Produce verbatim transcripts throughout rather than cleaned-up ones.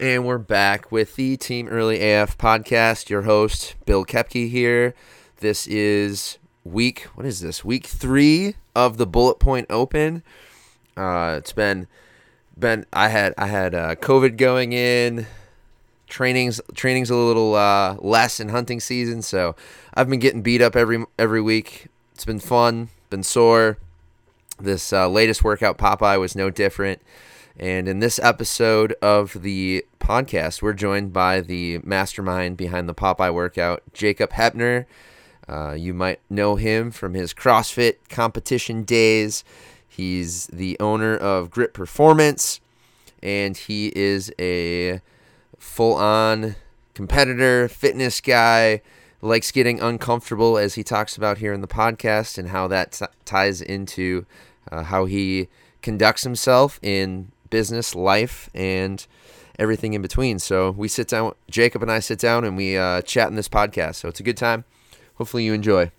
And we're back with the Team Early A F podcast. Your host, Bill Kepke here. This is week, what is this? Week three of the Bullet Point Open. Uh, it's been, been. I had, I had uh, COVID going in. Training's, training's a little uh, less in hunting season, so I've been getting beat up every every week. It's been fun, been sore. This uh, latest workout, Popeye, was no different. And in this episode of the podcast, we're joined by the mastermind behind the Popeye workout, Jacob Hepner. Uh, you might know him from his CrossFit competition days. He's the owner of Grit Performance, and he is a full-on competitor, fitness guy, likes getting uncomfortable, as he talks about here in the podcast, and how that t- ties into uh, how he conducts himself in business, life, and everything in between. So we sit down, Jacob and I sit down, and we uh, chat in this podcast. So it's a good time. Hopefully you enjoy.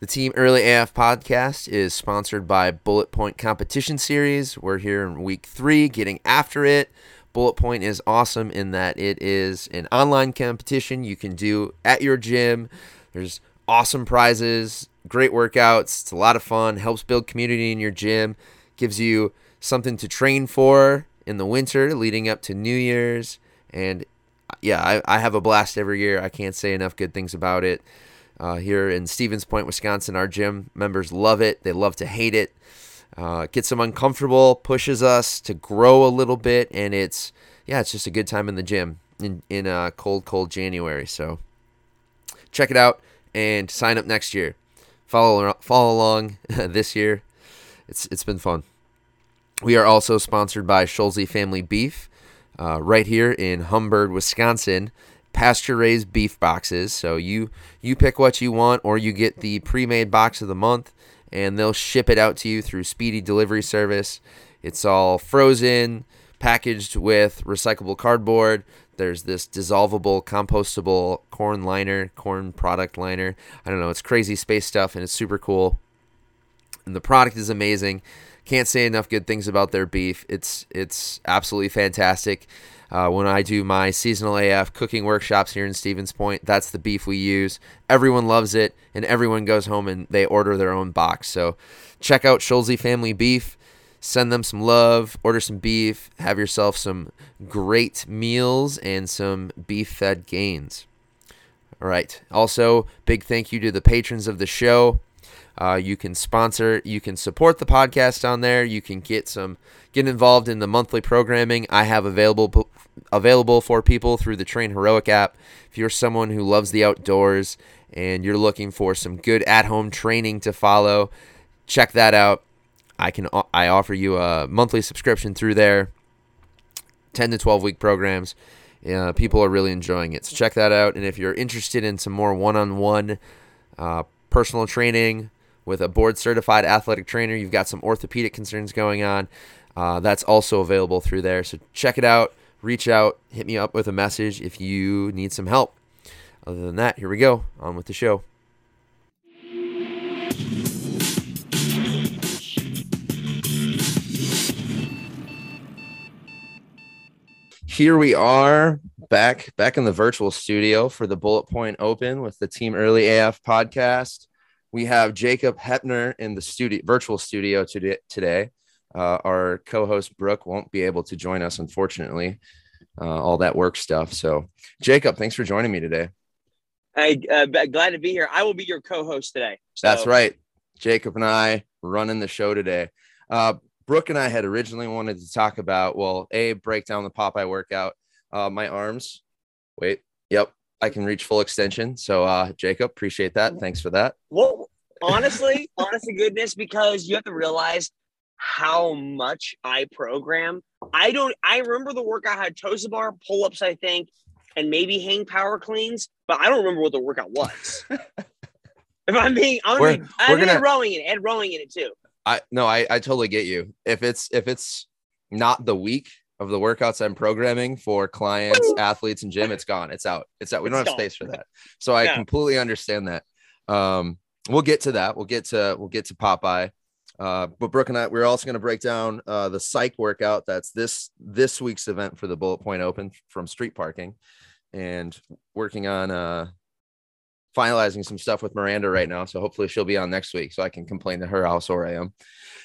The Team Early A F podcast is sponsored by Bullet Point Competition Series. We're here in week three, getting after it. Bullet Point is awesome in that it is an online competition you can do at your gym. There's awesome prizes, great workouts. It's a lot of fun, helps build community in your gym, gives you something to train for in the winter leading up to New Year's. And yeah, I, I have a blast every year. I can't say enough good things about it. Uh, here in Stevens Point, Wisconsin, our gym members love it. They love to hate it. Uh, gets them uncomfortable, pushes us to grow a little bit, and it's, yeah, it's just a good time in the gym in, in a cold, cold January. So check it out and sign up next year. Follow, follow along this year. It's It's been fun. We are also sponsored by Schulze Family Beef, uh, right here in Humbird, Wisconsin. Pasture-raised beef boxes. So you you pick what you want, or you get the pre-made box of the month, and they'll ship it out to you through speedy delivery service. It's all frozen, packaged with recyclable cardboard. There's this dissolvable, compostable corn liner, corn product liner. I don't know. It's crazy space stuff, and it's super cool. And the product is amazing. Can't say enough good things about their beef. It's it's absolutely fantastic. Uh, when I do my seasonal A F cooking workshops here in Stevens Point, that's the beef we use. Everyone loves it, and everyone goes home and they order their own box. So check out Schulze Family Beef. Send them some love. Order some beef. Have yourself some great meals and some beef-fed gains. All right. Also, big thank you to the patrons of the show. Uh, you can sponsor, you can support the podcast on there. You can get some, get involved in the monthly programming I have available available for people through the Train Heroic app. If you're someone who loves the outdoors and you're looking for some good at-home training to follow, check that out. I can I offer you a monthly subscription through there, ten to twelve week programs. Uh, people are really enjoying it, so check that out. And if you're interested in some more one-on-one uh, personal training with a board-certified athletic trainer, you've got some orthopedic concerns going on, uh, that's also available through there. So check it out. Reach out. Hit me up with a message if you need some help. Other than that, here we go. On with the show. Here we are back, back in the virtual studio for the Bullet Point Open with the Team Early A F podcast. We have Jacob Hepner in the studio, virtual studio today. Uh, our co-host Brooke won't be able to join us, unfortunately. Uh, all that work stuff. So, Jacob, thanks for joining me today. Hey, uh, glad to be here. I will be your co-host today. So. That's right. Jacob and I running the show today. Uh, Brooke and I had originally wanted to talk about, well, a break down the Popeye workout. Uh, my arms. Wait. Yep. I can reach full extension. So, uh, Jacob, appreciate that. Thanks for that. Well, honestly, honest to goodness, because you have to realize how much I program. I don't, I remember the workout had Toza bar, pull ups, I think, and maybe hang power cleans, but I don't remember what the workout was. If I'm being, I'm we're, being, I'm gonna, Ed Rowing in it, Ed Rowing in it too. I, no, I, I totally get you. If it's, if it's not the week of the workouts I'm programming for clients, athletes, and gym, it's gone. It's out. It's out. We don't it's have gone. Space for that. So I yeah. completely understand that. Um, we'll get to that. We'll get to, we'll get to Popeye. Uh, but Brooke and I, we're also going to break down uh, the psych workout. That's this this week's event for the Bullet Point Open from Street Parking, and working on uh, finalizing some stuff with Miranda right now. So hopefully she'll be on next week so I can complain to her how sore I am.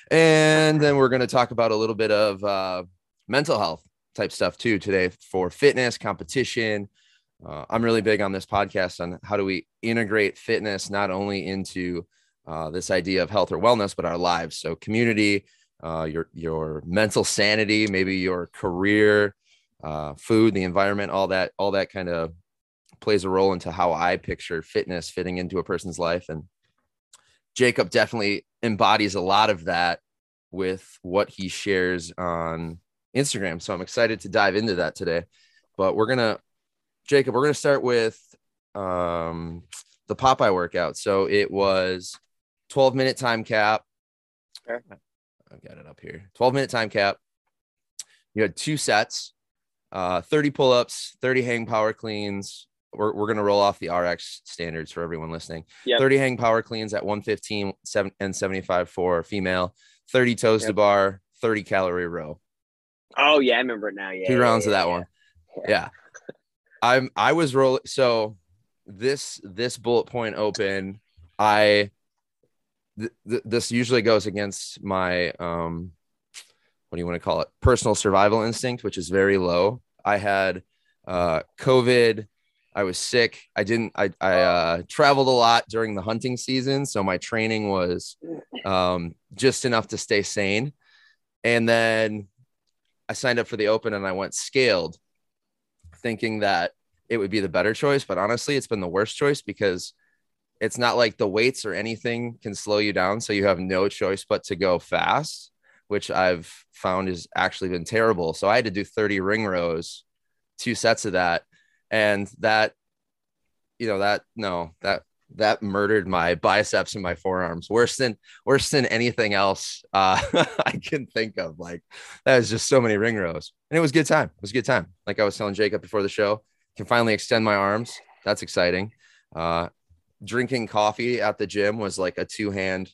And then we're going to talk about a little bit of uh, mental health type stuff too today for fitness competition. Uh, I'm really big on this podcast on how do we integrate fitness, not only into Uh, this idea of health or wellness, but our lives. So community, uh, your, your mental sanity, maybe your career, uh, food, the environment, all that, all that kind of plays a role into how I picture fitness fitting into a person's life. And Jacob definitely embodies a lot of that with what he shares on Instagram. So I'm excited to dive into that today, but we're going to, Jacob, we're going to start with um, the Popeye workout. So it was twelve minute time cap. Okay. I've got it up here. twelve minute time cap. You had two sets, uh, thirty pull-ups, thirty hang power cleans. We're, we're going to roll off the R X standards for everyone listening. Yep. thirty hang power cleans at one fifteen seven, and seventy-five for female, thirty toes yep. to bar, thirty calorie row. Oh yeah. I remember it now. Yeah. Two rounds yeah, of that yeah. one. Yeah. yeah. I'm, I was rolling. So this, this bullet point open, I, Th- th- this usually goes against my, um, what do you want to call it? Personal survival instinct, which is very low. I had, uh, COVID. I was sick. I didn't, I, I, uh, traveled a lot during the hunting season. So my training was, um, just enough to stay sane. And then I signed up for the open and I went scaled thinking that it would be the better choice, but honestly, it's been the worst choice because it's not like the weights or anything can slow you down. So you have no choice but to go fast, which I've found has actually been terrible. So I had to do thirty ring rows, two sets of that. And that, you know, that, no, that, that murdered my biceps and my forearms worse than, worse than anything else uh, I can think of. Like that was just so many ring rows and it was a good time. It was a good time. Like I was telling Jacob before the show, can finally extend my arms. That's exciting. Uh, Drinking coffee at the gym was like a two hand,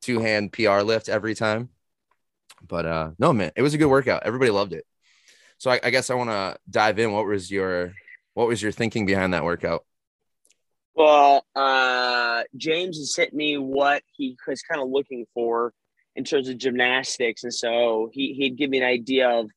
two hand P R lift every time. But uh, no, man, it was a good workout. Everybody loved it. So I, I guess I want to dive in. What was your, what was your thinking behind that workout? Well, uh, James has sent me what he was kind of looking for in terms of gymnastics. And so he, he'd give me an idea of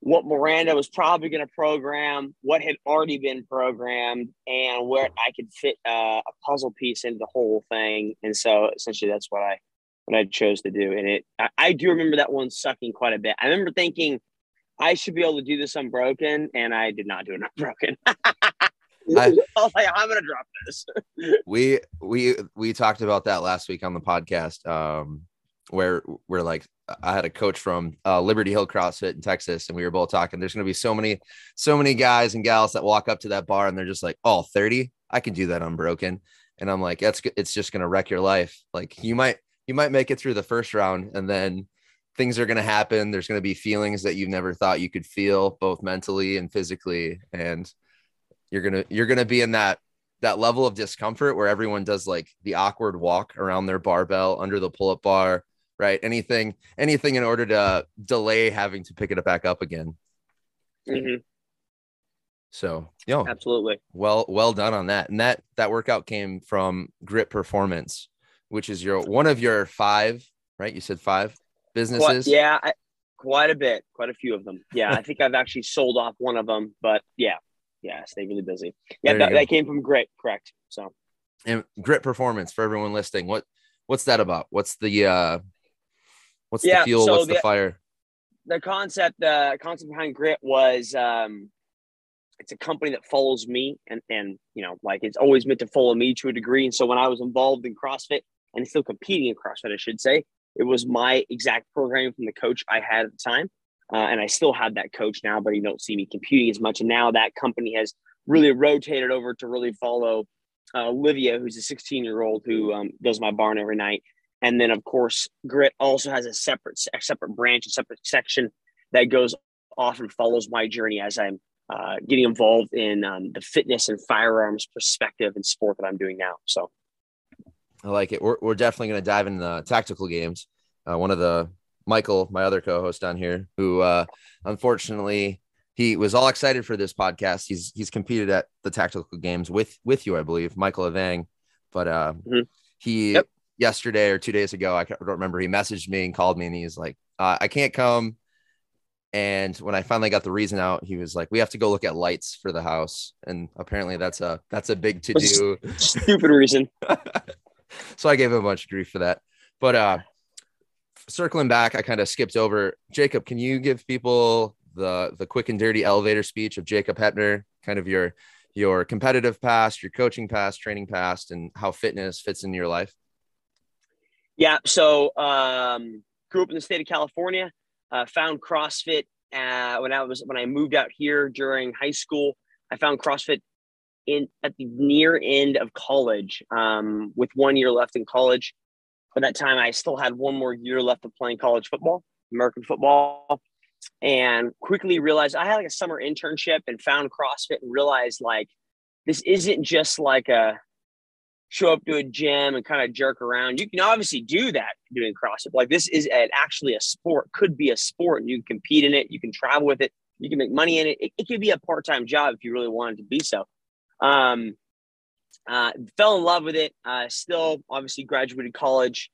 what Miranda was probably going to program, what had already been programmed, and where I could fit uh, a puzzle piece into the whole thing. And so essentially that's what I, what I chose to do. And it, I, I do remember that one sucking quite a bit. I remember thinking I should be able to do this unbroken, and I did not do it unbroken. I, I was like, I'm going to drop this. we, we, we talked about that last week on the podcast um, where we're like, I had a coach from uh, Liberty Hill CrossFit in Texas, and we were both talking. There's going to be so many, so many guys and gals that walk up to that bar and they're just like, oh, thirty, I can do that unbroken. And I'm like, that's, it's just going to wreck your life. Like you might, you might make it through the first round and then things are going to happen. There's going to be feelings that you've never thought you could feel, both mentally and physically. And you're going to, you're going to be in that, that level of discomfort where everyone does like the awkward walk around their barbell under the pull-up bar. Right. Anything, anything in order to delay having to pick it back up again. Mm-hmm. So, yo, absolutely. Well, well done on that. And that, that workout came from Grit Performance, which is your, one of your five, right? You said five businesses. Quite, yeah. I, quite a bit, quite a few of them. Yeah. I think I've actually sold off one of them, but yeah. Yeah. Stay really busy. Yeah. That, that came from Grit. Correct. So. And Grit Performance for everyone listening. What, what's that about? What's the, uh, What's yeah, the fuel? So what's the, the fire? The concept, the concept behind Grit was um, it's a company that follows me and, and, you know, like it's always meant to follow me to a degree. And so when I was involved in CrossFit and still competing in CrossFit, I should say, it was my exact programming from the coach I had at the time. Uh, and I still have that coach now, but you don't see me competing as much. And now that company has really rotated over to really follow uh, Olivia, who's a sixteen year old who um, does my barn every night. And then, of course, Grit also has a separate a separate branch, a separate section that goes off and follows my journey as I'm uh, getting involved in um, the fitness and firearms perspective and sport that I'm doing now. So I like it. We're, we're definitely going to dive into the tactical games. uh, one of the Michael, my other co-host on here, who uh, unfortunately he was all excited for this podcast. He's he's competed at the Tactical Games with with you, I believe, Michael Evang. But uh, mm-hmm. he yep. yesterday or two days ago, I don't remember. He messaged me and called me, and he's like, uh, "I can't come." And when I finally got the reason out, he was like, "We have to go look at lights for the house." And apparently that's a, that's a big to do. Stupid reason. So I gave him a bunch of grief for that. But uh, circling back, I kind of skipped over. Jacob, can you give people the, the quick and dirty elevator speech of Jacob Hepner, kind of your, your competitive past, your coaching past, training past, and how fitness fits into your life? Yeah. So um, grew up in the state of California. Uh, found CrossFit uh, when I was when I moved out here during high school. I found CrossFit in at the near end of college, um, with one year left in college. At that time, I still had one more year left of playing college football, American football, and quickly realized I had like a summer internship and found CrossFit and realized like this isn't just like a show up to a gym and kind of jerk around. You can obviously do that doing CrossFit. Like this is an, actually a sport, could be a sport, and you can compete in it. You can travel with it. You can make money in it. It, it could be a part-time job if you really wanted to be so. Um, uh, fell in love with it. Uh, still obviously graduated college,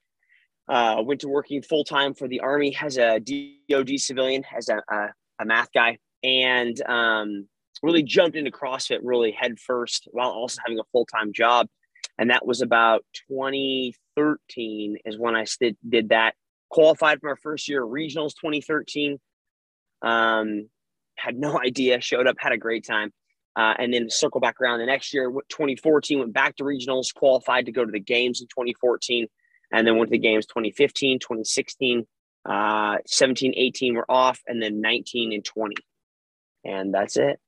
uh, went to working full-time for the Army as a D O D civilian, as a, a, a math guy, and um, really jumped into CrossFit really head first while also having a full-time job. And that was about twenty thirteen is when I st- did that. Qualified for my first year of regionals twenty thirteen. Um, had no idea. Showed up, had a great time. Uh, and then circle back around the next year, twenty fourteen, went back to regionals, qualified to go to the games in twenty fourteen. And then went to the games twenty fifteen, twenty sixteen, uh, seventeen, eighteen were off. And then nineteen and twenty. And that's it.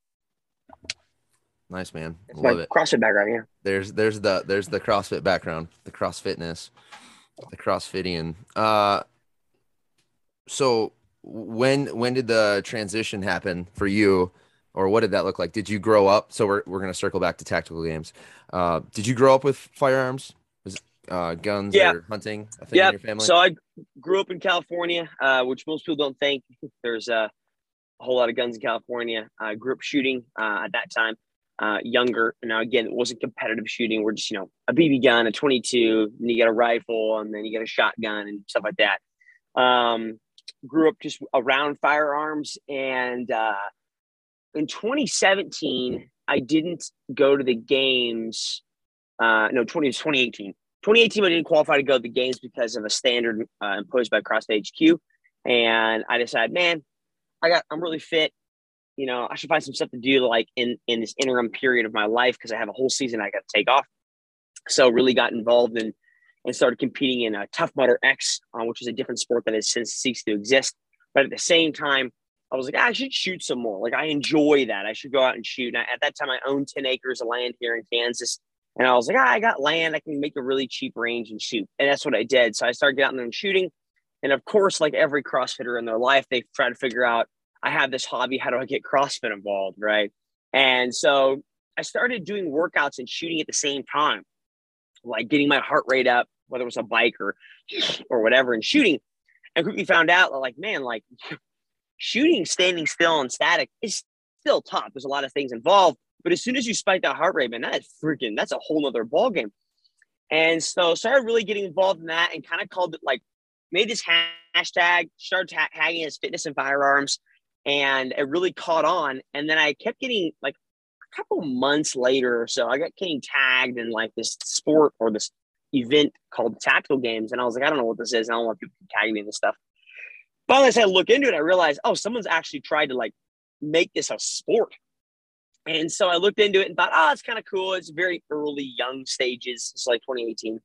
Nice, man. It's Love it. CrossFit background, yeah. There's there's the there's the CrossFit background, the CrossFitness, the CrossFitian. Uh, so when when did the transition happen for you, or what did that look like? Did you grow up? So we're we're gonna circle back to Tactical Games. Uh, did you grow up with firearms? Was uh, guns yeah. or hunting a thing yeah. in your family? So I grew up in California, uh, which most people don't think. There's uh, a whole lot of guns in California. I grew up shooting uh, at that time. Uh, younger. Now, again, it wasn't competitive shooting. We're just, you know, a B B gun, a twenty-two, and you got a rifle, and then you got a shotgun and stuff like that. Um, grew up just around firearms. And uh, in twenty seventeen, I didn't go to the games. Uh, no, twenty, twenty eighteen. twenty eighteen, I didn't qualify to go to the games because of a standard uh, imposed by CrossFit H Q. And I decided, man, I got, I'm really fit. You know, I should find some stuff to do like in, in this interim period of my life because I have a whole season I got to take off. So really got involved in and started competing in a Tough Mudder X, uh, which is a different sport that has since ceased to exist. But at the same time, I was like, ah, I should shoot some more. Like I enjoy that. I should go out and shoot. And I, at that time, I owned ten acres of land here in Kansas. And I was like, ah, I got land. I can make a really cheap range and shoot. And that's what I did. So I started getting out there and shooting. And of course, like every CrossFitter in their life, they try to figure out, I have this hobby. How do I get CrossFit involved? Right. And so I started doing workouts and shooting at the same time, like getting my heart rate up, whether it was a bike or, or whatever, and shooting. And quickly found out like, man, like shooting, standing still and static is still tough. There's a lot of things involved, but as soon as you spike that heart rate, man, that's freaking, that's a whole other ballgame. And so started really getting involved in that and kind of called it like made this hashtag, started tagging as fitness and firearms. And it really caught on. And then I kept getting like a couple months later or so, I got getting tagged in like this sport or this event called Tactical Games. And I was like, I don't know what this is. I don't want people tagging me in this stuff. But as I look into it, I realized, oh, someone's actually tried to like make this a sport. And so I looked into it and thought, oh, it's kind of cool. It's very early, young stages. It's like twenty eighteen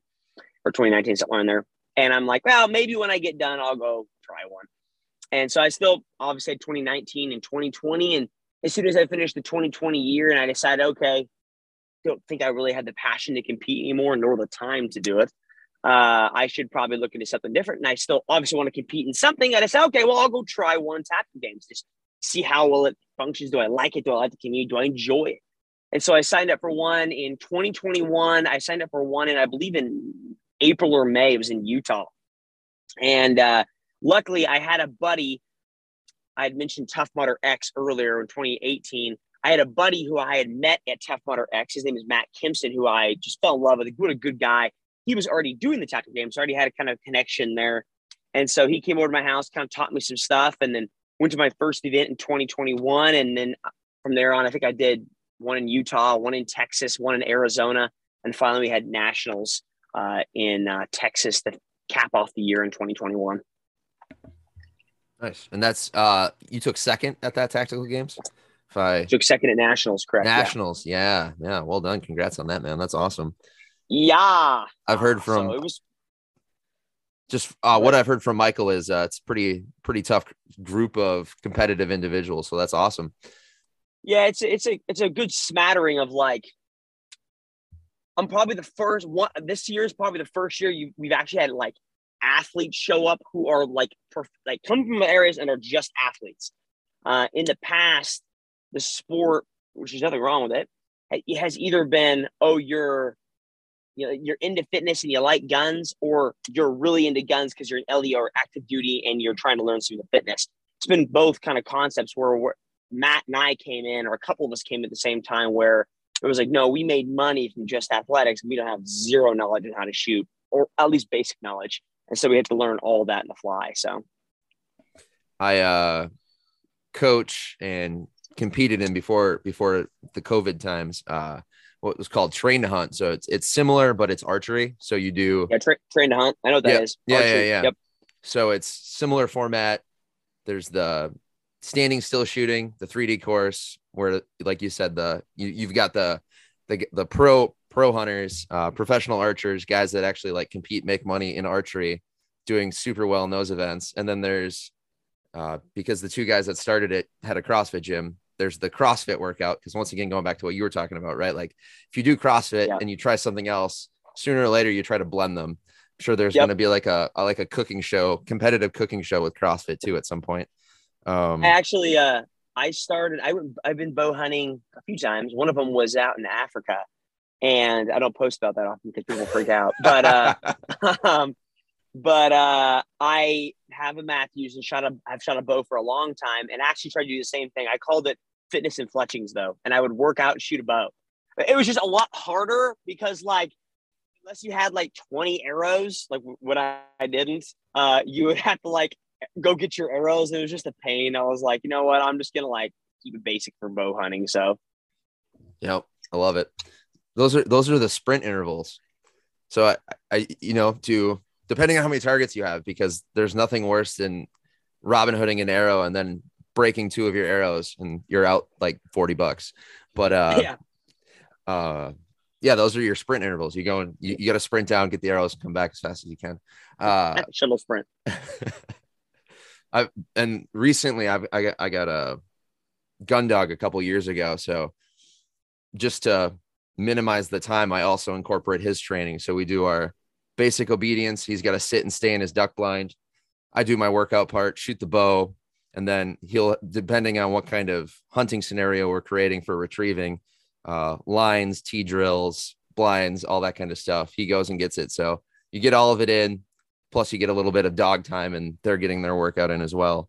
or twenty nineteen, somewhere in there. And I'm like, well, maybe when I get done, I'll go try one. And so I still obviously had twenty nineteen and twenty twenty. And as soon as I finished the twenty twenty year and I decided, okay, don't think I really had the passion to compete anymore, nor the time to do it. Uh, I should probably look into something different. And I still obviously want to compete in something. I decided, okay, well, I'll go try one Tactical Games. Just see how well it functions. Do I like it? Do I like the community? Do I enjoy it? And so I signed up for one in twenty twenty-one. I signed up for one, and I believe in April or May, it was in Utah. And uh, luckily I had a buddy. I had mentioned Tough Mudder X earlier in twenty eighteen. I had a buddy who I had met at Tough Mudder X. His name is Matt Kimson, who I just fell in love with. What a good guy. He was already doing the Tactical Games, already had a kind of connection there. And so he came over to my house, kind of taught me some stuff, and then went to my first event in twenty twenty-one. And then from there on, I think I did one in Utah, one in Texas, one in Arizona. And finally we had nationals uh, in uh, Texas to cap off the year in twenty twenty-one. Nice. And that's, uh, you took second at that Tactical Games? If I took second at nationals, correct? Nationals. Yeah. Yeah. yeah. Well done. Congrats on that, man. That's awesome. Yeah. I've heard from, so it was just, uh, what I've heard from Michael is, uh, it's pretty, pretty tough group of competitive individuals. So that's awesome. Yeah. It's, it's a, it's a good smattering of, like, I'm probably the first one, this year is probably the first year you we've actually had, like, athletes show up who are, like, perf- like come from areas and are just athletes. Uh, in the past, the sport, which is nothing wrong with it, it has either been, oh, you're, you know, you're into fitness and you like guns, or you're really into guns because you're an L D O or active duty and you're trying to learn some of the fitness. It's been both kind of concepts where, where Matt and I came in, or a couple of us came at the same time, where it was like, no, we made money from just athletics and we don't have zero knowledge on how to shoot, or at least basic knowledge. And so we had to learn all that in the fly. So I uh, coach and competed in before before the COVID times, uh, what was called Train to Hunt. So it's it's similar, but it's archery. So you do yeah, tra- Train to Hunt. I know what that yeah. is. Yeah, archery. yeah, yeah. Yep. So it's similar format. There's the standing still shooting, the three D course, where, like you said, the you, you've got the the the pro pro hunters, uh, professional archers, guys that actually, like, compete, make money in archery, doing super well in those events. And then there's, uh, because the two guys that started it had a CrossFit gym, there's the CrossFit workout. 'Cause once again, going back to what you were talking about, right? Like, if you do CrossFit yeah. and you try something else, sooner or later, you try to blend them. I'm sure there's yep. going to be like a, a, like a cooking show, competitive cooking show with CrossFit too, at some point. Um, I actually, uh, I started, I went, I've been bow hunting a few times. One of them was out in Africa. And I don't post about that often because people freak out, but, uh, um, but, uh, I have a Matthews and shot a, I've shot a bow for a long time, and actually tried to do the same thing. I called it fitness and fletchings, though. And I would work out and shoot a bow. It was just a lot harder because, like, unless you had like twenty arrows, like what I, I didn't, uh, you would have to, like, go get your arrows. It was just a pain. I was like, you know what, I'm just going to, like, keep it basic for bow hunting. So. Yep. I love it. Those are, those are the sprint intervals. So I, I, you know, to, depending on how many targets you have, because there's nothing worse than Robin Hooding an arrow and then breaking two of your arrows and you're out like forty bucks. But, uh, yeah. uh, yeah, those are your sprint intervals. You go and you, you got to sprint down, get the arrows, come back as fast as you can. Uh, shuttle sprint. I've, and recently I've, I got, I got a gun dog a couple years ago. So just to minimize the time, I also incorporate his training. So we do our basic obedience. He's got to sit and stay in his duck blind. I do my workout part, shoot the bow, and then he'll, depending on what kind of hunting scenario we're creating for retrieving, uh, lines, T-drills, blinds, all that kind of stuff, he goes and gets it. So you get all of it in, plus you get a little bit of dog time, and they're getting their workout in as well.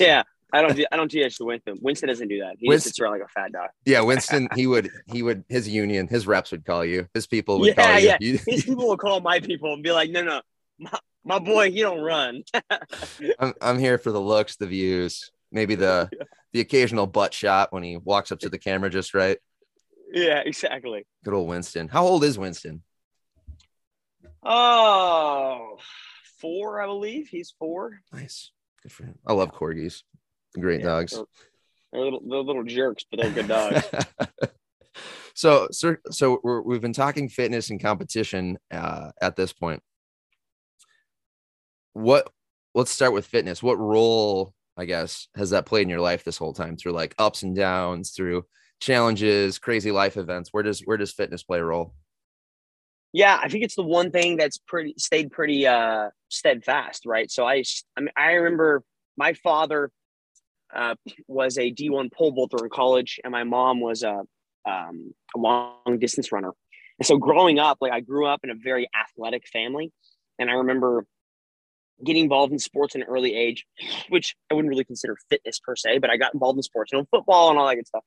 Yeah. I don't do, I don't teach to Winston. Winston doesn't do that. He Winston, just sits around like a fat dog. Yeah, Winston, he would, he would, his union, his reps would call you. His people would yeah, call yeah. you. Yeah, his people will call my people and be like, no, no, my, my boy, he don't run. I'm, I'm here for the looks, the views, maybe the, the occasional butt shot when he walks up to the camera just right. Yeah, exactly. Good old Winston. How old is Winston? Oh, four, I believe. He's four. Nice. Good for him. I love corgis. Great yeah, dogs. They're, they're, little, they're little jerks, but they're good dogs. So, so, so we're, we've been talking fitness and competition uh, at this point. What, let's start with fitness. What role, I guess, has that played in your life this whole time, through like ups and downs, through challenges, crazy life events? Where does, where does fitness play a role? Yeah, I think it's the one thing that's pretty stayed pretty uh, steadfast, right? So I, I mean, I remember my father Uh, was a D one pole vaulter in college, and my mom was a, um, a long distance runner. And so growing up, like I grew up in a very athletic family. And I remember getting involved in sports at an early age, which I wouldn't really consider fitness per se, but I got involved in sports, you know, football and all that good stuff.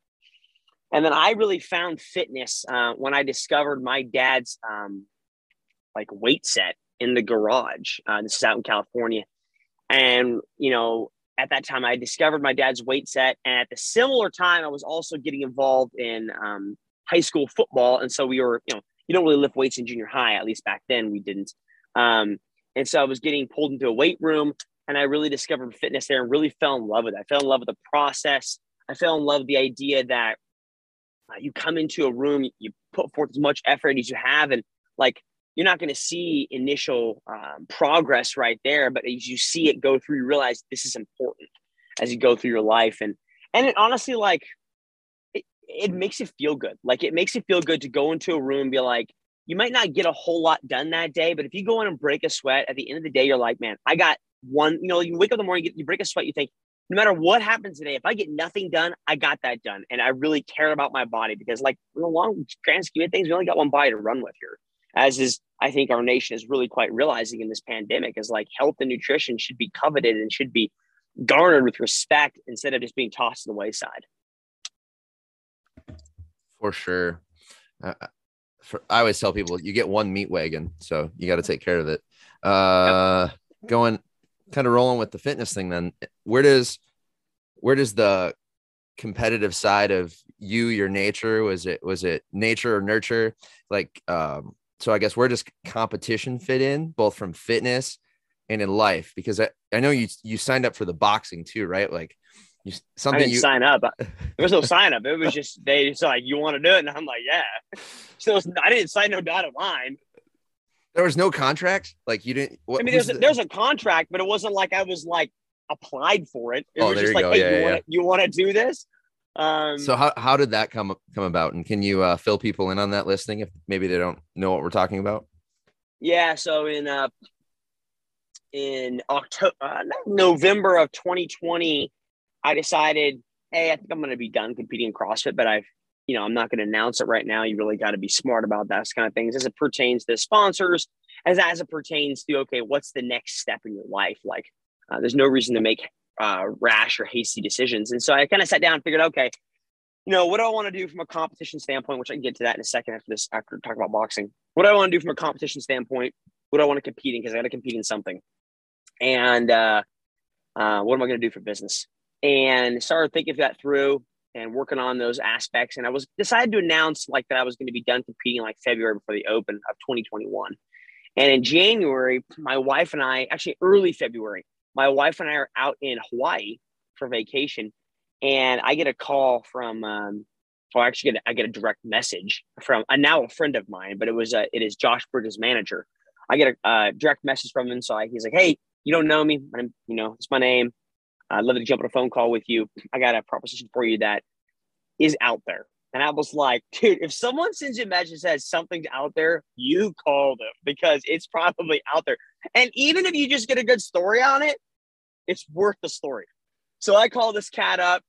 And then I really found fitness uh, when I discovered my dad's um, like weight set in the garage. Uh, this is out in California. And, you know, at that time I discovered my dad's weight set. And at the similar time, I was also getting involved in um, high school football. And so we were, you know, you don't really lift weights in junior high, at least back then we didn't. Um, and so I was getting pulled into a weight room, and I really discovered fitness there and really fell in love with it. I fell in love with the process. I fell in love with the idea that uh, you come into a room, you put forth as much effort as you have, and like, you're not going to see initial um, progress right there, but as you see it go through, you realize this is important as you go through your life. And, and it honestly, like, it, it makes you feel good. Like, it makes you feel good to go into a room and be like, you might not get a whole lot done that day, but if you go in and break a sweat at the end of the day, you're like, man, I got one, you know, you wake up in the morning, you, get, you break a sweat, you think, no matter what happens today, if I get nothing done, I got that done. And I really care about my body because, like, in the long grand scheme of things, we only got one body to run with here. As is, I think our nation is really quite realizing in this pandemic, is like health and nutrition should be coveted and should be garnered with respect instead of just being tossed to the wayside. For sure. Uh, for, I always tell people you get one meat wagon, so you got to take care of it. Uh, yep. Going kind of rolling with the fitness thing then, where does, where does the competitive side of you, your nature, was it, was it nature or nurture? Like, um, so I guess where does competition fit in, both from fitness and in life? Because I, I know you you signed up for the boxing too, right? Like you something I didn't you sign up. There was no sign up. It was just they just like, you want to do it, and I'm like, yeah. So was, I didn't sign no dotted line. There was no contract. Like you didn't. What, I mean, there's a, the... there's a contract, but it wasn't like I was like applied for it. It oh, was there just you like, go. Hey, yeah, you yeah. want you want to do this? Um, so how, how did that come, come about? And can you uh, fill people in on that listening if maybe they don't know what we're talking about? Yeah. So in, uh, in October, uh, November of twenty twenty, I decided, hey, I think I'm going to be done competing in CrossFit, but I've, you know, I'm not going to announce it right now. You really got to be smart about that kind of things as it pertains to sponsors, as, as it pertains to, okay, what's the next step in your life? Like, uh, there's no reason to make uh, rash or hasty decisions. And so I kind of sat down and figured, okay, you know, what do I want to do from a competition standpoint, which I can get to that in a second after this, after talking about boxing. What do I want to do from a competition standpoint? What do I want to compete in? Because I got to compete in something. And uh, uh, what am I going to do for business? And started thinking that through and working on those aspects. And I was decided to announce like that I was going to be done competing like February before the Open of twenty twenty-one. And in January, my wife and I, actually early February, my wife and I are out in Hawaii for vacation, and I get a call from, um, or actually get a, I get a direct message from a now a friend of mine, but it was a, it is Josh Bridges' manager. I get a uh, direct message from him, so I, he's like, "Hey, you don't know me, I'm, you know, it's my name. I'd love to jump on a phone call with you. I got a proposition for you that is out there." And I was like, "Dude, if someone sends you a message that says something's out there, you call them because it's probably out there." And even if you just get a good story on it, it's worth the story. So I call this cat up,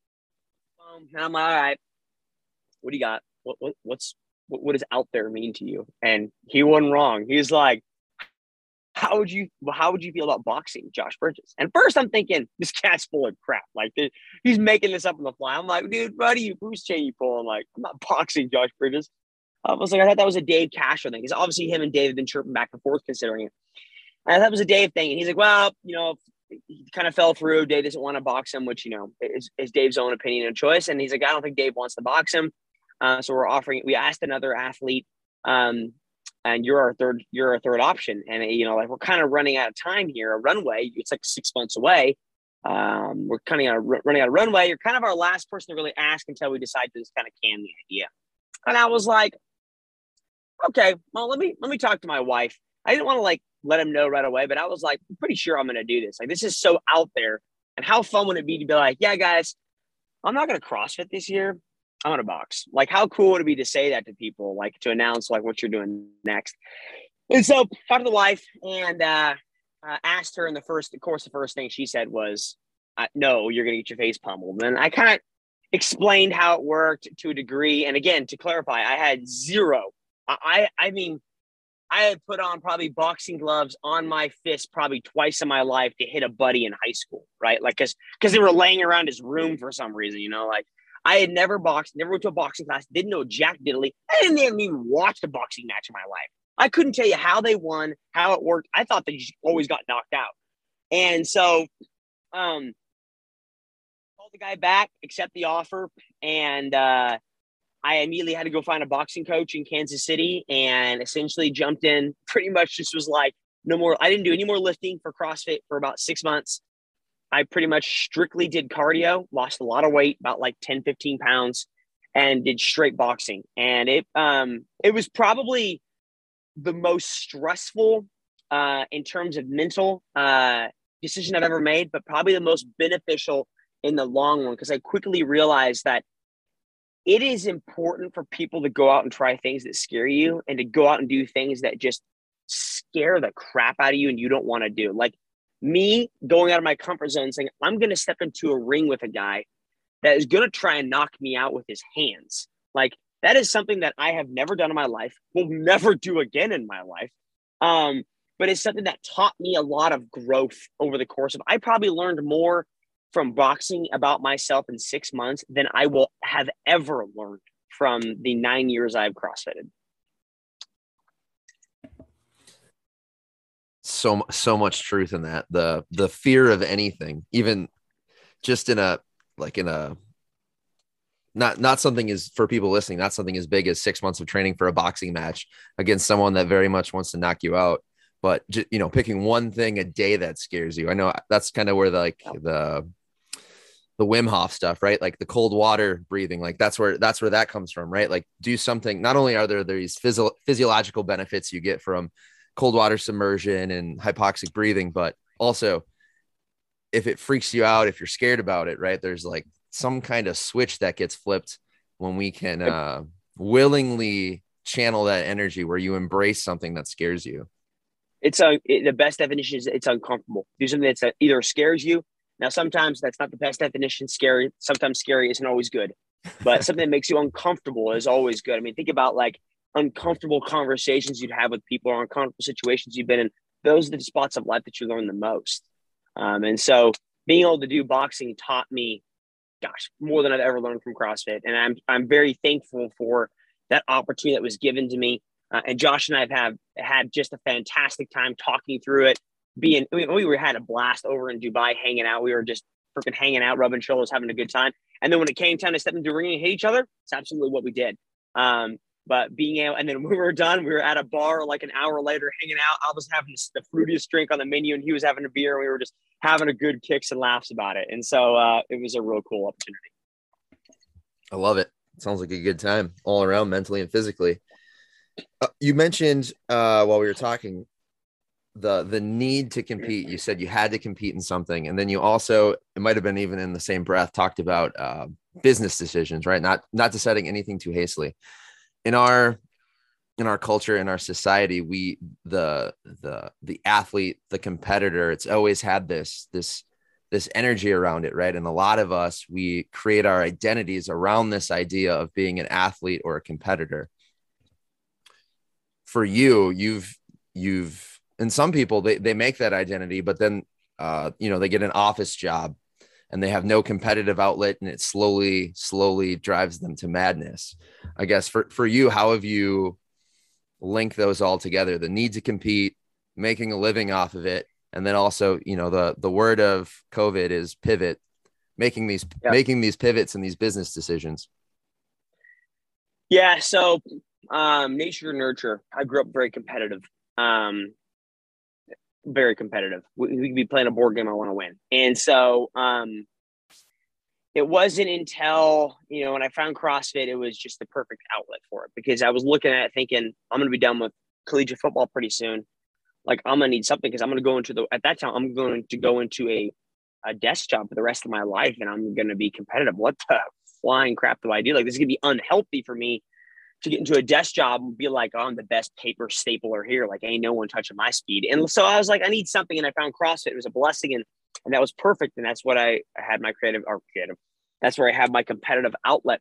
um, and I'm like, "All right, what do you got? What what what's what, what does out there mean to you?" And he wasn't wrong. He's like, "How would you how would you feel about boxing, Josh Bridges?" And first, I'm thinking this cat's full of crap. Like he's making this up on the fly. I'm like, "Dude, buddy, you whose chain you pulling?" Like, I'm not boxing, Josh Bridges. I was like, I thought that was a Dave Casher thing. Because obviously him and Dave have been chirping back and forth considering it. And that was a Dave thing. And he's like, well, you know, he kind of fell through. Dave doesn't want to box him, which, you know, is, is Dave's own opinion and choice. And he's like, I don't think Dave wants to box him. Uh, so we're offering, we asked another athlete, um, and you're our third, you're our third option. And, you know, like we're kind of running out of time here, a runway. It's like six months away. Um, we're kind of running out of runway. You're kind of our last person to really ask until we decide to just kind of can the idea. And I was like, okay, well, let me, let me talk to my wife. I didn't want to like let him know right away, but I was like, I'm pretty sure I'm going to do this. Like, this is so out there. And how fun would it be to be like, yeah, guys, I'm not going to CrossFit this year. I'm going to box. Like, how cool would it be to say that to people, like to announce like what you're doing next. And so talked to the wife and uh, uh, asked her, and the first, of course, the first thing she said was, uh, no, you're going to get your face pummeled. And I kind of explained how it worked to a degree. And again, to clarify, I had zero. I, I, I mean, I had put on probably boxing gloves on my fist probably twice in my life to hit a buddy in high school, right? Like, cause, cause they were laying around his room for some reason, you know, like I had never boxed, never went to a boxing class, didn't know jack diddly. I didn't even watch a boxing match in my life. I couldn't tell you how they won, how it worked. I thought they just always got knocked out. And so, um, called the guy back, accept the offer. And, uh, I immediately had to go find a boxing coach in Kansas City and essentially jumped in. Pretty much just was like, no more. I didn't do any more lifting for CrossFit for about six months. I pretty much strictly did cardio, lost a lot of weight, about like ten, fifteen pounds, and did straight boxing. And it, um, it was probably the most stressful uh, in terms of mental uh, decision I've ever made, but probably the most beneficial in the long run, because I quickly realized that it is important for people to go out and try things that scare you and to go out and do things that just scare the crap out of you and you don't want to do. Like me going out of my comfort zone and saying, I'm going to step into a ring with a guy that is going to try and knock me out with his hands. Like that is something that I have never done in my life, will never do again in my life. Um, but it's something that taught me a lot of growth over the course of, I probably learned more from boxing about myself in six months than I will have ever learned from the nine years I've CrossFitted. So, so much truth in that. The, the fear of anything, even just in a, like in a, not, not something is for people listening, not something as big as six months of training for a boxing match against someone that very much wants to knock you out. But, you know, picking one thing a day that scares you. I know that's kind of where the, like the, the Wim Hof stuff, right? Like the cold water breathing, like that's where, that's where that comes from, right? Like do something, not only are there these physio- physiological benefits you get from cold water submersion and hypoxic breathing, but also if it freaks you out, if you're scared about it, right? There's like some kind of switch that gets flipped when we can uh, willingly channel that energy where you embrace something that scares you. It's a, it, the best definition is it's uncomfortable. Do something that's a, either scares you. Now, sometimes that's not the best definition. Scary. Sometimes scary isn't always good, but something that makes you uncomfortable is always good. I mean, think about like uncomfortable conversations you'd have with people or uncomfortable situations you've been in. Those are the spots of life that you learn the most. Um, and so being able to do boxing taught me, gosh, more than I've ever learned from CrossFit. And I'm, I'm very thankful for that opportunity that was given to me. Uh, and Josh and I have had, had just a fantastic time talking through it. Being, I mean, we were had a blast over in Dubai, hanging out. We were just freaking hanging out, rubbing shoulders, having a good time. And then when it came time to step into the ring and hit each other, it's absolutely what we did. Um, but being able, and then when we were done, we were at a bar like an hour later, hanging out. I was having the fruitiest drink on the menu, and he was having a beer. And we were just having a good kicks and laughs about it. And so uh, it was a real cool opportunity. I love it. Sounds like a good time all around, mentally and physically. Uh, you mentioned uh, while we were talking, the the need to compete. You said you had to compete in something. And then you also, it might have been even in the same breath, talked about uh, business decisions, right? Not not deciding anything too hastily. In our in our culture, in our society, we the the the athlete, the competitor, it's always had this this this energy around it, right? And a lot of us, we create our identities around this idea of being an athlete or a competitor. For you, you've, you've, and some people, they, they make that identity, but then, uh, you know, they get an office job and they have no competitive outlet, and it slowly, slowly drives them to madness. I guess for, for you, how have you linked those all together? The need to compete, making a living off of it. And then also, you know, the, the word of COVID is pivot, making these, yeah. making these pivots and these business decisions. Yeah. So Um, nature and nurture. I grew up very competitive. Um, very competitive. We, we could be playing a board game. I want to win. And so, um, it wasn't until, you know, when I found CrossFit, it was just the perfect outlet for it, because I was looking at it thinking, I'm going to be done with collegiate football pretty soon. Like I'm going to need something, cause I'm going to go into the, at that time, I'm going to go into a, a desk job for the rest of my life. And I'm going to be competitive. What the flying crap do I do? Like this is going to be unhealthy for me to get into a desk job and be like, oh, I'm the best paper stapler here. Like ain't no one touching my speed. And so I was like, I need something. And I found CrossFit. It was a blessing. And, and that was perfect. And that's what I, I had my creative or creative. That's where I had my competitive outlet.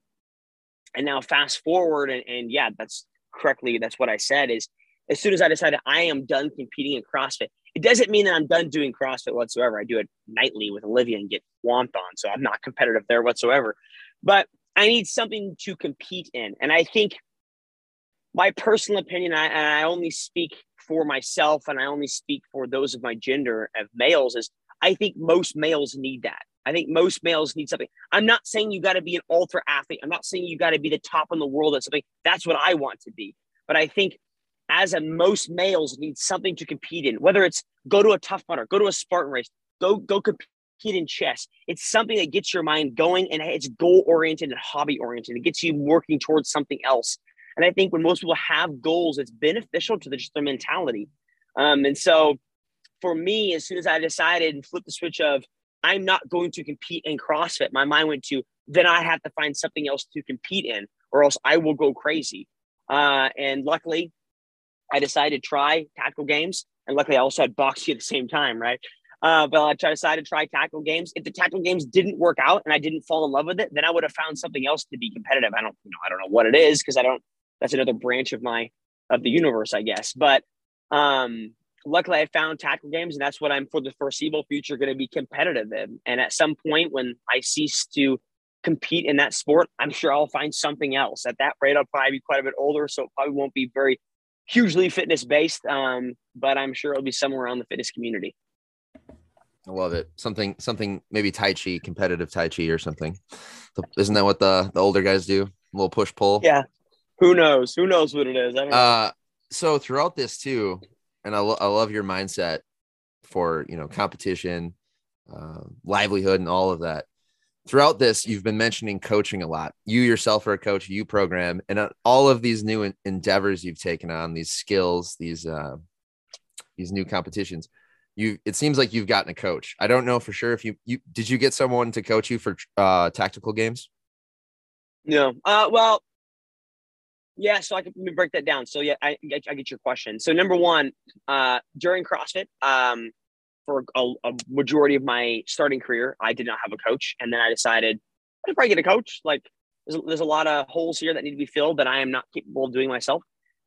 And now fast forward. And, and yeah, that's correctly. That's what I said is as soon as I decided I am done competing in CrossFit. It doesn't mean that I'm done doing CrossFit whatsoever. I do it nightly with Olivia and get whomped on, so I'm not competitive there whatsoever. But I need something to compete in. And I think my personal opinion, I, and I only speak for myself and I only speak for those of my gender of males, is I think most males need that. I think most males need something. I'm not saying you got to be an ultra athlete. I'm not saying you got to be the top in the world at something. That's what I want to be. But I think as a most males need something to compete in, whether it's go to a Tough Mudder, go to a Spartan race, go, go compete in chess. It's something that gets your mind going, and it's goal oriented and hobby oriented. It gets you working towards something else. And I think when most people have goals, it's beneficial to the, just their mentality. Um, and so for me, as soon as I decided and flipped the switch of, I'm not going to compete in CrossFit, my mind went to, then I have to find something else to compete in or else I will go crazy. Uh, and luckily I decided to try Tactical Games. And luckily I also had boxing at the same time, right? Uh, but I decided to try Tactical Games. If the Tactical Games didn't work out and I didn't fall in love with it, then I would have found something else to be competitive. I don't, you know, I don't know what it is, because I don't, that's another branch of my, of the universe, I guess. But um, luckily I found Tactical Games, and that's what I'm for the foreseeable future going to be competitive in. And at some point when I cease to compete in that sport, I'm sure I'll find something else. At that rate, I'll probably be quite a bit older, so it probably won't be very hugely fitness based, um, but I'm sure it'll be somewhere around the fitness community. I love it. Something, something, maybe Tai Chi, competitive Tai Chi or something. Isn't that what the, the older guys do? A little push pull. Yeah. Who knows? Who knows what it is? I don't know. Uh, so throughout this too, and I, lo- I love your mindset for, you know, competition, uh, livelihood and all of that. Throughout this, you've been mentioning coaching a lot. You yourself are a coach, you program, and all of these new en- endeavors you've taken on, these skills, these, uh, these new competitions. You, it seems like you've gotten a coach. I don't know for sure if you, you, did you get someone to coach you for uh, Tactical Games? No. Uh, well, yeah. So I can break that down. So yeah, I, I get your question. So number one, uh, during CrossFit, um, for a, a majority of my starting career, I did not have a coach. And then I decided I should probably get a coach. Like there's, there's a lot of holes here that need to be filled that I am not capable of doing myself.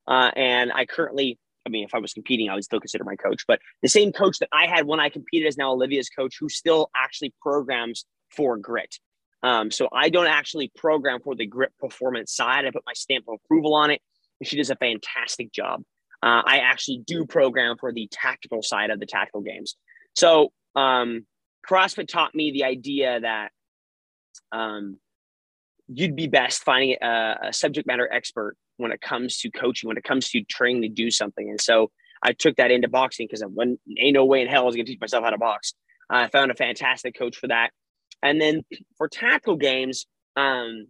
Uh, and I currently, I mean, if I was competing, I would still consider my coach, but the same coach that I had when I competed is now Olivia's coach, who still actually programs for Grit. Um, so I don't actually program for the Grit Performance side. I put my stamp of approval on it, and she does a fantastic job. Uh, I actually do program for the tactical side of the Tactical Games. So um, CrossFit taught me the idea that um, you'd be best finding a, a subject matter expert when it comes to coaching, when it comes to training to do something. And so I took that into boxing, because I went, ain't no way in hell I was going to teach myself how to box. I found a fantastic coach for that. And then for Tactical Games, um,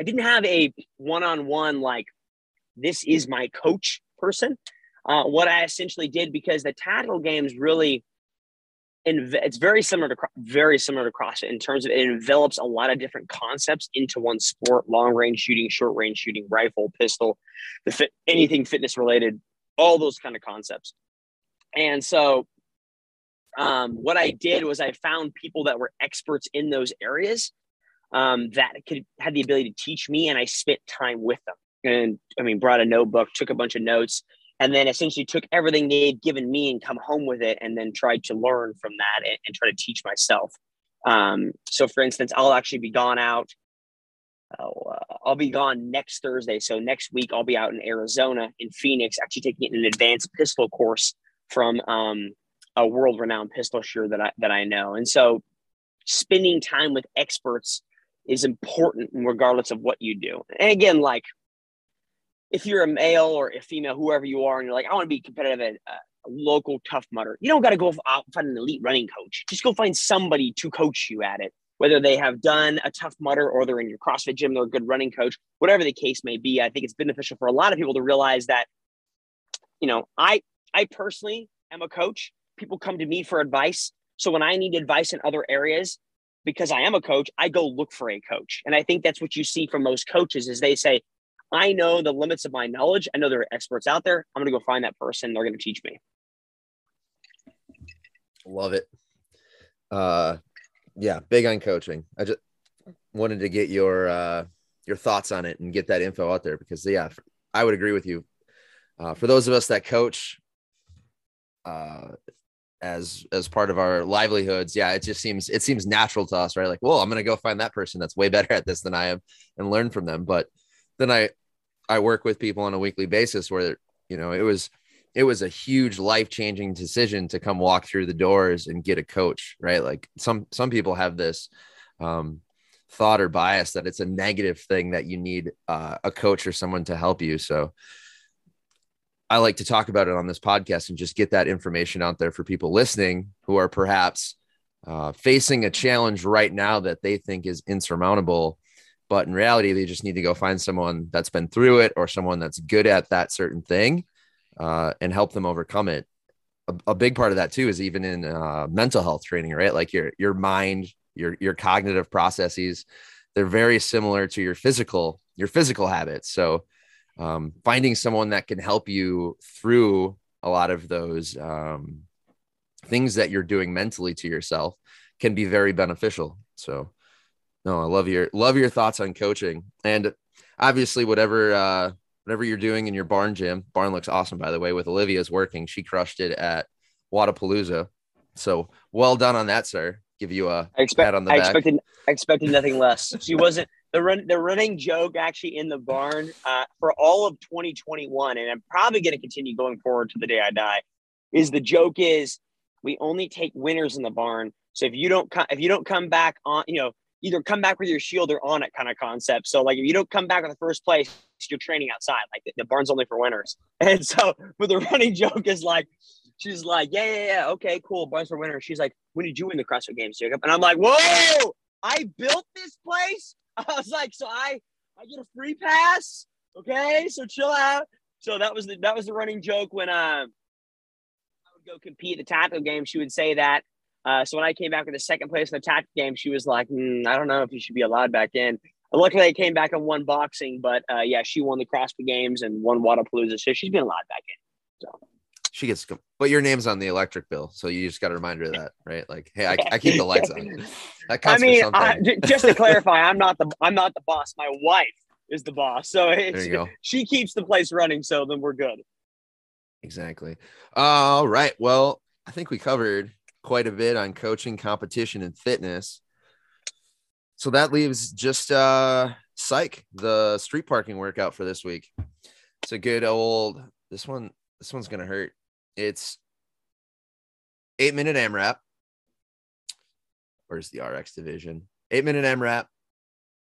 I didn't have a one-on-one, like, this is my coach person. Uh, what I essentially did, because the Tactical Games really, inv- it's very similar to very similar to CrossFit in terms of it envelops a lot of different concepts into one sport: long-range shooting, short-range shooting, rifle, pistol, the fit, anything fitness-related, all those kind of concepts. And so Um, what I did was I found people that were experts in those areas um, that could had the ability to teach me, and I spent time with them. And I mean, brought a notebook, took a bunch of notes, and then essentially took everything they had given me and come home with it, and then tried to learn from that and, and try to teach myself. Um, so, for instance, I'll actually be gone out. Oh, uh, I'll be gone next Thursday. So next week I'll be out in Arizona, in Phoenix, actually taking an advanced pistol course from Um, a world-renowned pistol shooter that I, that I know. And so spending time with experts is important regardless of what you do. And again, like if you're a male or a female, whoever you are, and you're like, I want to be competitive at a local Tough Mudder, you don't got to go out and find an elite running coach. Just go find somebody to coach you at it, whether they have done a Tough Mudder or they're in your CrossFit gym, they're a good running coach, whatever the case may be. I think it's beneficial for a lot of people to realize that, you know, I, I personally am a coach. People come to me for advice. So when I need advice in other areas, because I am a coach, I go look for a coach. And I think that's what you see from most coaches is they say, I know the limits of my knowledge. I know there are experts out there. I'm going to go find that person. They're going to teach me. Love it. Uh, yeah. Big on coaching. I just wanted to get your, uh, your thoughts on it and get that info out there, because yeah, I would agree with you. Uh, for those of us that coach uh, as as part of our livelihoods, yeah, it just seems it seems natural to us, right? Like, well, I'm going to go find that person that's way better at this than I am and learn from them. But then I I work with people on a weekly basis where, you know, it was it was a huge life-changing decision to come walk through the doors and get a coach, right? Like some some people have this um, thought or bias that it's a negative thing that you need uh, a coach or someone to help you. So I like to talk about it on this podcast and just get that information out there for people listening who are perhaps uh, facing a challenge right now that they think is insurmountable, but in reality, they just need to go find someone that's been through it or someone that's good at that certain thing uh, and help them overcome it. A, a big part of that too is even in uh, mental health training, right? Like your your mind, your your cognitive processes, they're very similar to your physical your physical habits. So Um, finding someone that can help you through a lot of those um, things that you're doing mentally to yourself can be very beneficial. So no, I love your, love your thoughts on coaching, and obviously whatever, uh, whatever you're doing in your barn gym. Barn looks awesome, by the way, with Olivia's working. She crushed it at Wadapalooza. So well done on that, sir. Give you a I expect, pat on the I back. Expected, I expected nothing less. She wasn't, The, run, the running joke actually in the barn uh, for all of twenty twenty-one, and I'm probably going to continue going forward to the day I die, is the joke is we only take winners in the barn. So if you don't if you don't come back on, you know, either come back with your shield or on it kind of concept. So like if you don't come back with the first place, you're training outside. Like the, the barn's only for winners. And so but the running joke is like, she's like, yeah, yeah, yeah, okay, cool, barn's for winners. She's like, when did you win the CrossFit Games, Jacob? And I'm like, whoa, I built this place. I was like, so I, I get a free pass. Okay. So chill out. So that was the, that was the running joke when, um, I would go compete at the Tactical Games. She would say that. Uh, so when I came back with the second place in the Tactical Games, she was like, mm, I don't know if you should be allowed back in. Well, luckily I came back and won boxing, but, uh, yeah, she won the CrossFit Games and won Wadapalooza. So she's been allowed back in. So she gets, but your name's on the electric bill. So you just got to remind her of that, right? Like, hey, I, I keep the lights on. That counts I mean, for something. I, just to clarify, I'm not the, I'm not the boss. My wife is the boss. So it's, there you go. She keeps the place running. So then we're good. Exactly. All right. Well, I think we covered quite a bit on coaching, competition, and fitness. So that leaves just uh psych, the street parking workout for this week. It's a good old, this one, this one's going to hurt. It's eight minute AMRAP. Where's the R X division? Eight minute AMRAP.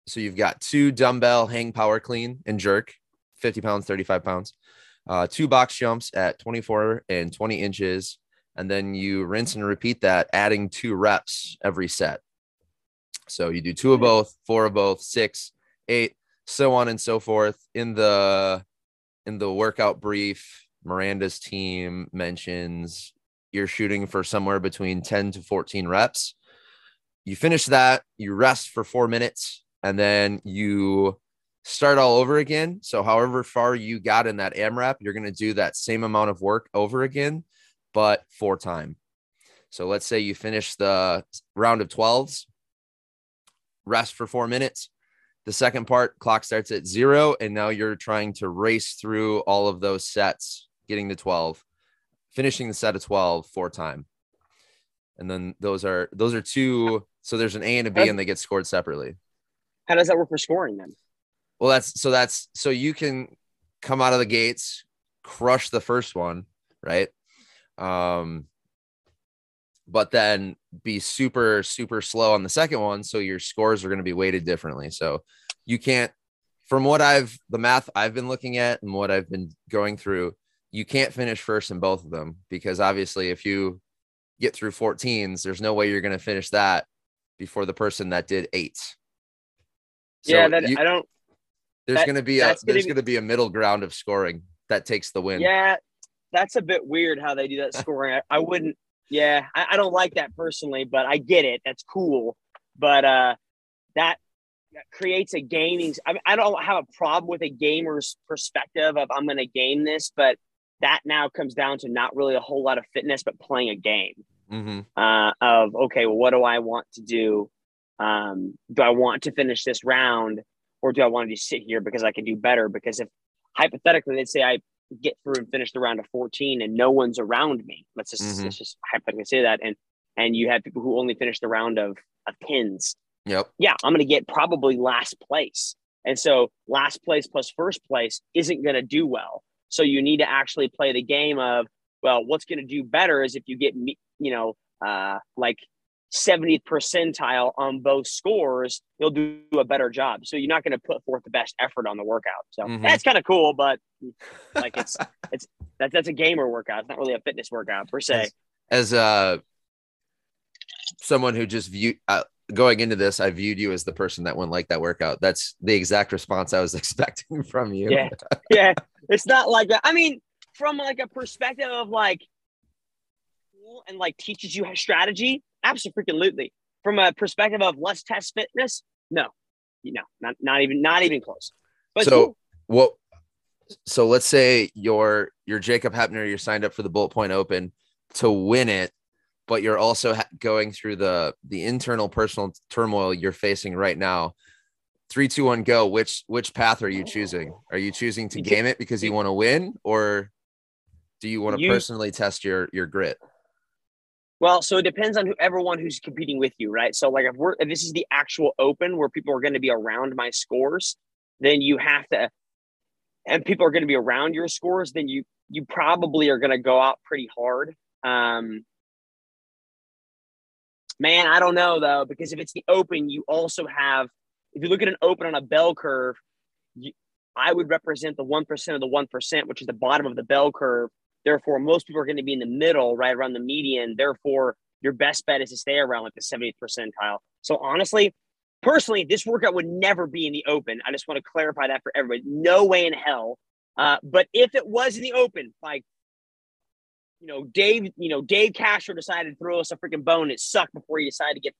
So you've got two dumbbell hang power clean and jerk, fifty pounds, thirty-five pounds, uh, two box jumps at twenty-four and twenty inches. And then you rinse and repeat that, adding two reps every set. So you do two of both, four of both, six, eight, so on and so forth. In the, in the workout brief, Miranda's team mentions you're shooting for somewhere between ten to fourteen reps. You finish that, you rest for four minutes, and then you start all over again. So however far you got in that AMRAP, you're going to do that same amount of work over again, but four time. So let's say you finish the round of twelves, rest for four minutes. The second part, clock starts at zero, and now you're trying to race through all of those sets, getting to twelve, finishing the set of twelve four time. And then those are those are two. So there's an A and a B, and they get scored separately. How does that work for scoring then? Well, that's so that's so you can come out of the gates, crush the first one, right? Um, but then be super, super slow on the second one. So your scores are going to be weighted differently. So you can't, from what I've, the math I've been looking at and what I've been going through, you can't finish first in both of them, because obviously if you get through fourteens, there's no way you're going to finish that before the person that did eights. So yeah. That, you, I don't, there's that, going to be a, there's going to be a middle ground of scoring that takes the win. Yeah. That's a bit weird how they do that scoring. I, I wouldn't, Yeah, I, I don't like that personally, but I get it. That's cool. But uh, that, that creates a gaming. I mean, I don't have a problem with a gamer's perspective of I'm going to game this, but that now comes down to not really a whole lot of fitness, but playing a game. Mm-hmm. uh, of, okay, well, what do I want to do? Um, do I want to finish this round, or do I want to just sit here because I can do better? Because if hypothetically, let's say I get through and finish the round of fourteen and no one's around me. Let's just, mm-hmm. let's just hypothetically say that. And, and you have people who only finish the round of, of pins. Yep. Yeah. I'm going to get probably last place. And so last place plus first place isn't going to do well. So you need to actually play the game of, well, what's going to do better is if you get, you know, uh, like seventieth percentile on both scores, you'll do a better job. So you're not going to put forth the best effort on the workout. So mm-hmm. that's kind of cool, but like it's, it's, that, that's a gamer workout. It's not really a fitness workout per se. As, as uh, someone who just viewed, uh, going into this, I viewed you as the person that wouldn't like that workout. That's the exact response I was expecting from you. Yeah. Yeah. It's not like that. I mean, from like a perspective of like, and like teaches you strategy. Absolutely. From a perspective of let's test fitness. No, you know, not, not even, not even close. But so what, well, so let's say you're, you're Jacob Hepner, you're signed up for the Bullet Point Open to win it, but you're also ha- going through the, the internal personal turmoil you're facing right now. Three, two, one, go. Which, which path are you choosing? Are you choosing to game it because you want to win, or do you want to personally test your, your grit? Well, so it depends on who, everyone who's competing with you, right? So like if we're, if this is the actual open where people are going to be around my scores, then you have to, and people are going to be around your scores, then you, you probably are going to go out pretty hard. Um, man, I don't know though, because if it's the open, you also have, if you look at an open on a bell curve, you, I would represent the one percent of the one percent, which is the bottom of the bell curve. Therefore, most people are going to be in the middle, right around the median. Therefore, your best bet is to stay around like the seventieth percentile. So honestly, personally, this workout would never be in the open. I just want to clarify that for everybody. No way in hell. Uh, but if it was in the open, like, you know, Dave, you know, Dave Casher decided to throw us a freaking bone. It sucked before he decided to get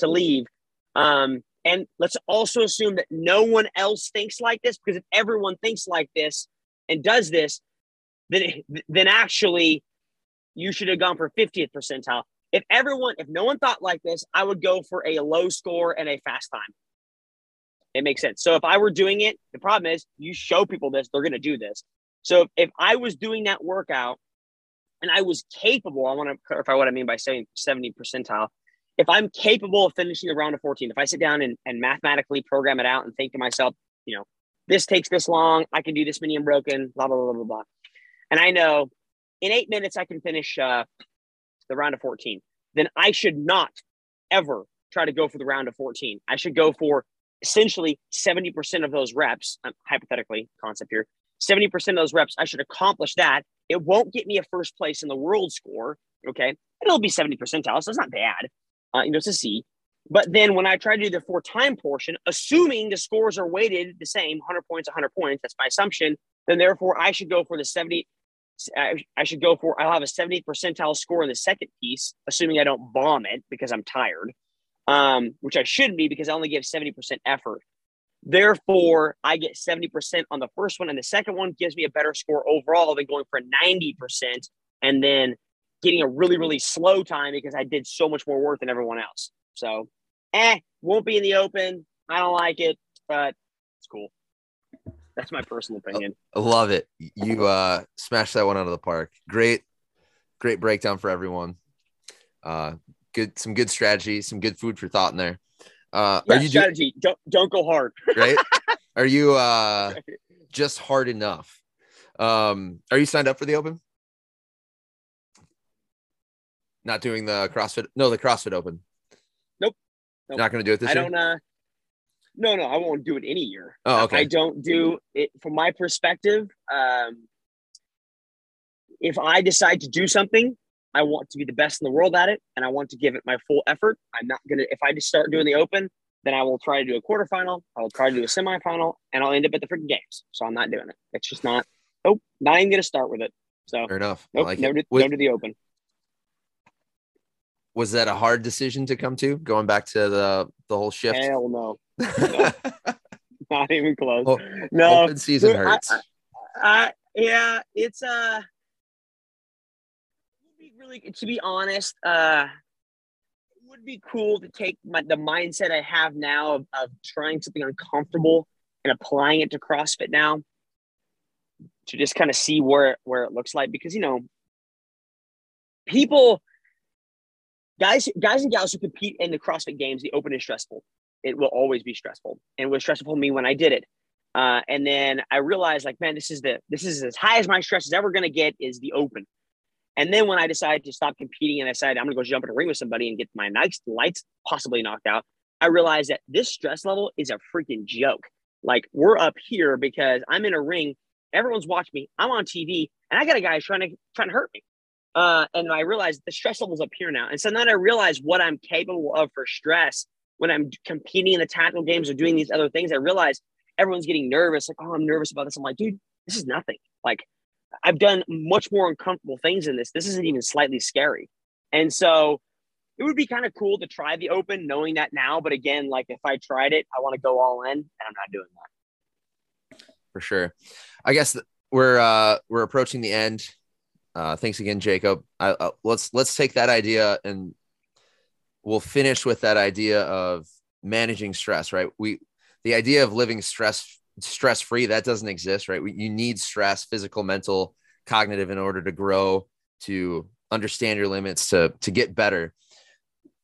to leave. Um, and let's also assume that no one else thinks like this, because if everyone thinks like this and does this, then, then actually you should have gone for fiftieth percentile. If everyone, if no one thought like this, I would go for a low score and a fast time. It makes sense. So if I were doing it, the problem is you show people this, they're going to do this. So if, if I was doing that workout and I was capable, I want to clarify what I mean by saying seventieth percentile. If I'm capable of finishing the round of fourteen, if I sit down and, and mathematically program it out and think to myself, you know, this takes this long, I can do this many unbroken, blah, blah, blah, blah, blah. And I know in eight minutes I can finish uh, the round of fourteen. Then I should not ever try to go for the round of fourteen. I should go for essentially seventy percent of those reps, um, hypothetically concept here, seventy percent of those reps, I should accomplish that. It won't get me a first place in the world score, okay? It'll be seventy percentile, so it's not bad, uh, you know, it's a C. But then when I try to do the four-time portion, assuming the scores are weighted the same, one hundred points, one hundred points, that's my assumption, then therefore I should go for the seventy. I should go for, I'll have a seventieth percentile score in the second piece, assuming I don't bomb it because I'm tired, um, which I shouldn't be because I only give seventy percent effort. Therefore, I get seventy percent on the first one, and the second one gives me a better score overall than going for ninety percent and then getting a really, really slow time because I did so much more work than everyone else. So, eh, won't be in the open. I don't like it, but it's cool. That's my personal opinion. I love it. You uh, smashed that one out of the park. Great, great breakdown for everyone. Uh, good, some good strategy, some good food for thought in there. Uh, yeah, are you strategy? Do- don't don't go hard, right? Are you uh, just hard enough? Um, are you signed up for the Open? Not doing the CrossFit? No, the CrossFit Open. Nope. nope. Not going to do it this I year. I don't. Uh... No, no, I won't do it any year. Oh, okay. I don't do it from my perspective. Um, if I decide to do something, I want to be the best in the world at it, and I want to give it my full effort. I'm not going to, if I just start doing the open, then I will try to do a quarterfinal. I will try to do a semifinal, and I'll end up at the freaking games. So I'm not doing it. It's just not, nope, not even going to start with it. So fair enough. Nope, I like no, to, was, no to the open. Was that a hard decision to come to, going back to the, the whole shift? Hell no. No, not even close. Oh, no, open season Dude, hurts. I, I, I, yeah, it's uh, it would be really, to be honest, uh, it would be cool to take my, the mindset I have now of, of trying something uncomfortable and applying it to CrossFit now. to just kind of see where, where it looks like, because, you know, people, guys, guys and gals who compete in the CrossFit Games, the open is stressful. It will always be stressful. And it was stressful for me when I did it. Uh, and then I realized, like, man, this is the, this is as high as my stress is ever going to get is the open. And then when I decided to stop competing and I decided I'm going to go jump in a ring with somebody and get my nice lights possibly knocked out, I realized that this stress level is a freaking joke. Like, we're up here because I'm in a ring. Everyone's watching me. I'm on T V, and I got a guy trying to trying to hurt me. Uh, and I realized the stress level's up here now. And so then I realized what I'm capable of for stress when I'm competing in the tactical games or doing these other things. I realized everyone's getting nervous. Like, oh, I'm nervous about this. I'm like, dude, this is nothing. Like, I've done much more uncomfortable things in this. This isn't even slightly scary. And so it would be kind of cool to try the open knowing that now. But again, like, if I tried it, I want to go all in, and I'm not doing that. For sure. I guess we're, uh, we're approaching the end. Uh, thanks again, Jacob. I, uh, let's, let's take that idea, and we'll finish with that idea of managing stress, right? We, the idea of living stress stress free, that doesn't exist, right? You need stress, physical, mental, cognitive, in order to grow, to understand your limits, to to get better.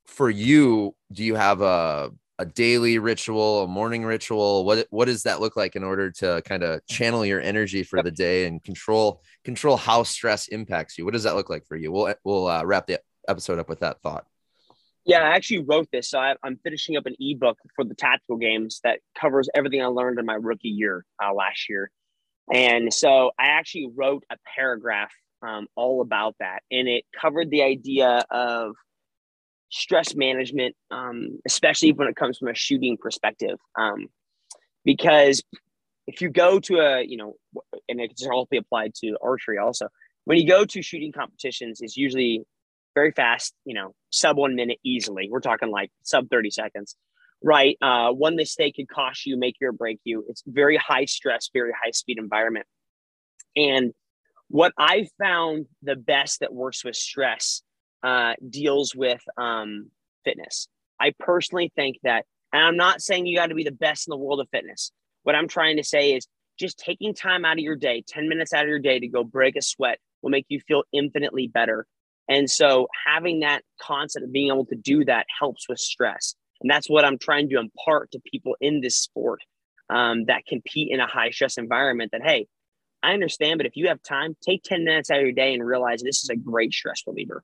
For you, do you have a a daily ritual, a morning ritual? What what does that look like in order to kind of channel your energy for the day and control control how stress impacts you? What does that look like for you? We'll we'll uh, wrap the episode up with that thought. Yeah, I actually wrote this. So I, I'm finishing up an ebook for the tactical games that covers everything I learned in my rookie year uh, last year. And so I actually wrote a paragraph um, all about that. And it covered the idea of stress management, um, especially when it comes from a shooting perspective. Um, because if you go to a, you know, and it's all be applied to archery also, when you go to shooting competitions, it's usually very fast, you know, sub one minute easily. We're talking like sub thirty seconds, right? Uh, one mistake could cost you, make you or break you. It's very high stress, very high speed environment. And what I found the best that works with stress uh, deals with um, fitness. I personally think that, and I'm not saying you got to be the best in the world of fitness. What I'm trying to say is just taking time out of your day, ten minutes out of your day to go break a sweat will make you feel infinitely better. And so having that concept of being able to do that helps with stress. And that's what I'm trying to impart to people in this sport um, that compete in a high stress environment, that, hey, I understand, but if you have time, take ten minutes out of your day and realize this is a great stress reliever.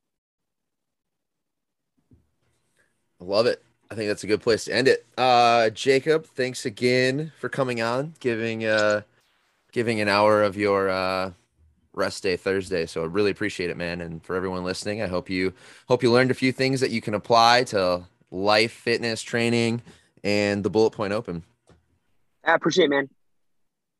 I love it. I think that's a good place to end it. Uh, Jacob, thanks again for coming on, giving, uh, giving an hour of your uh, – rest day Thursday. So I really appreciate it, man. And for everyone listening, I hope you hope you learned a few things that you can apply to life, fitness, training, and the Bullet Point Open. I appreciate it, man.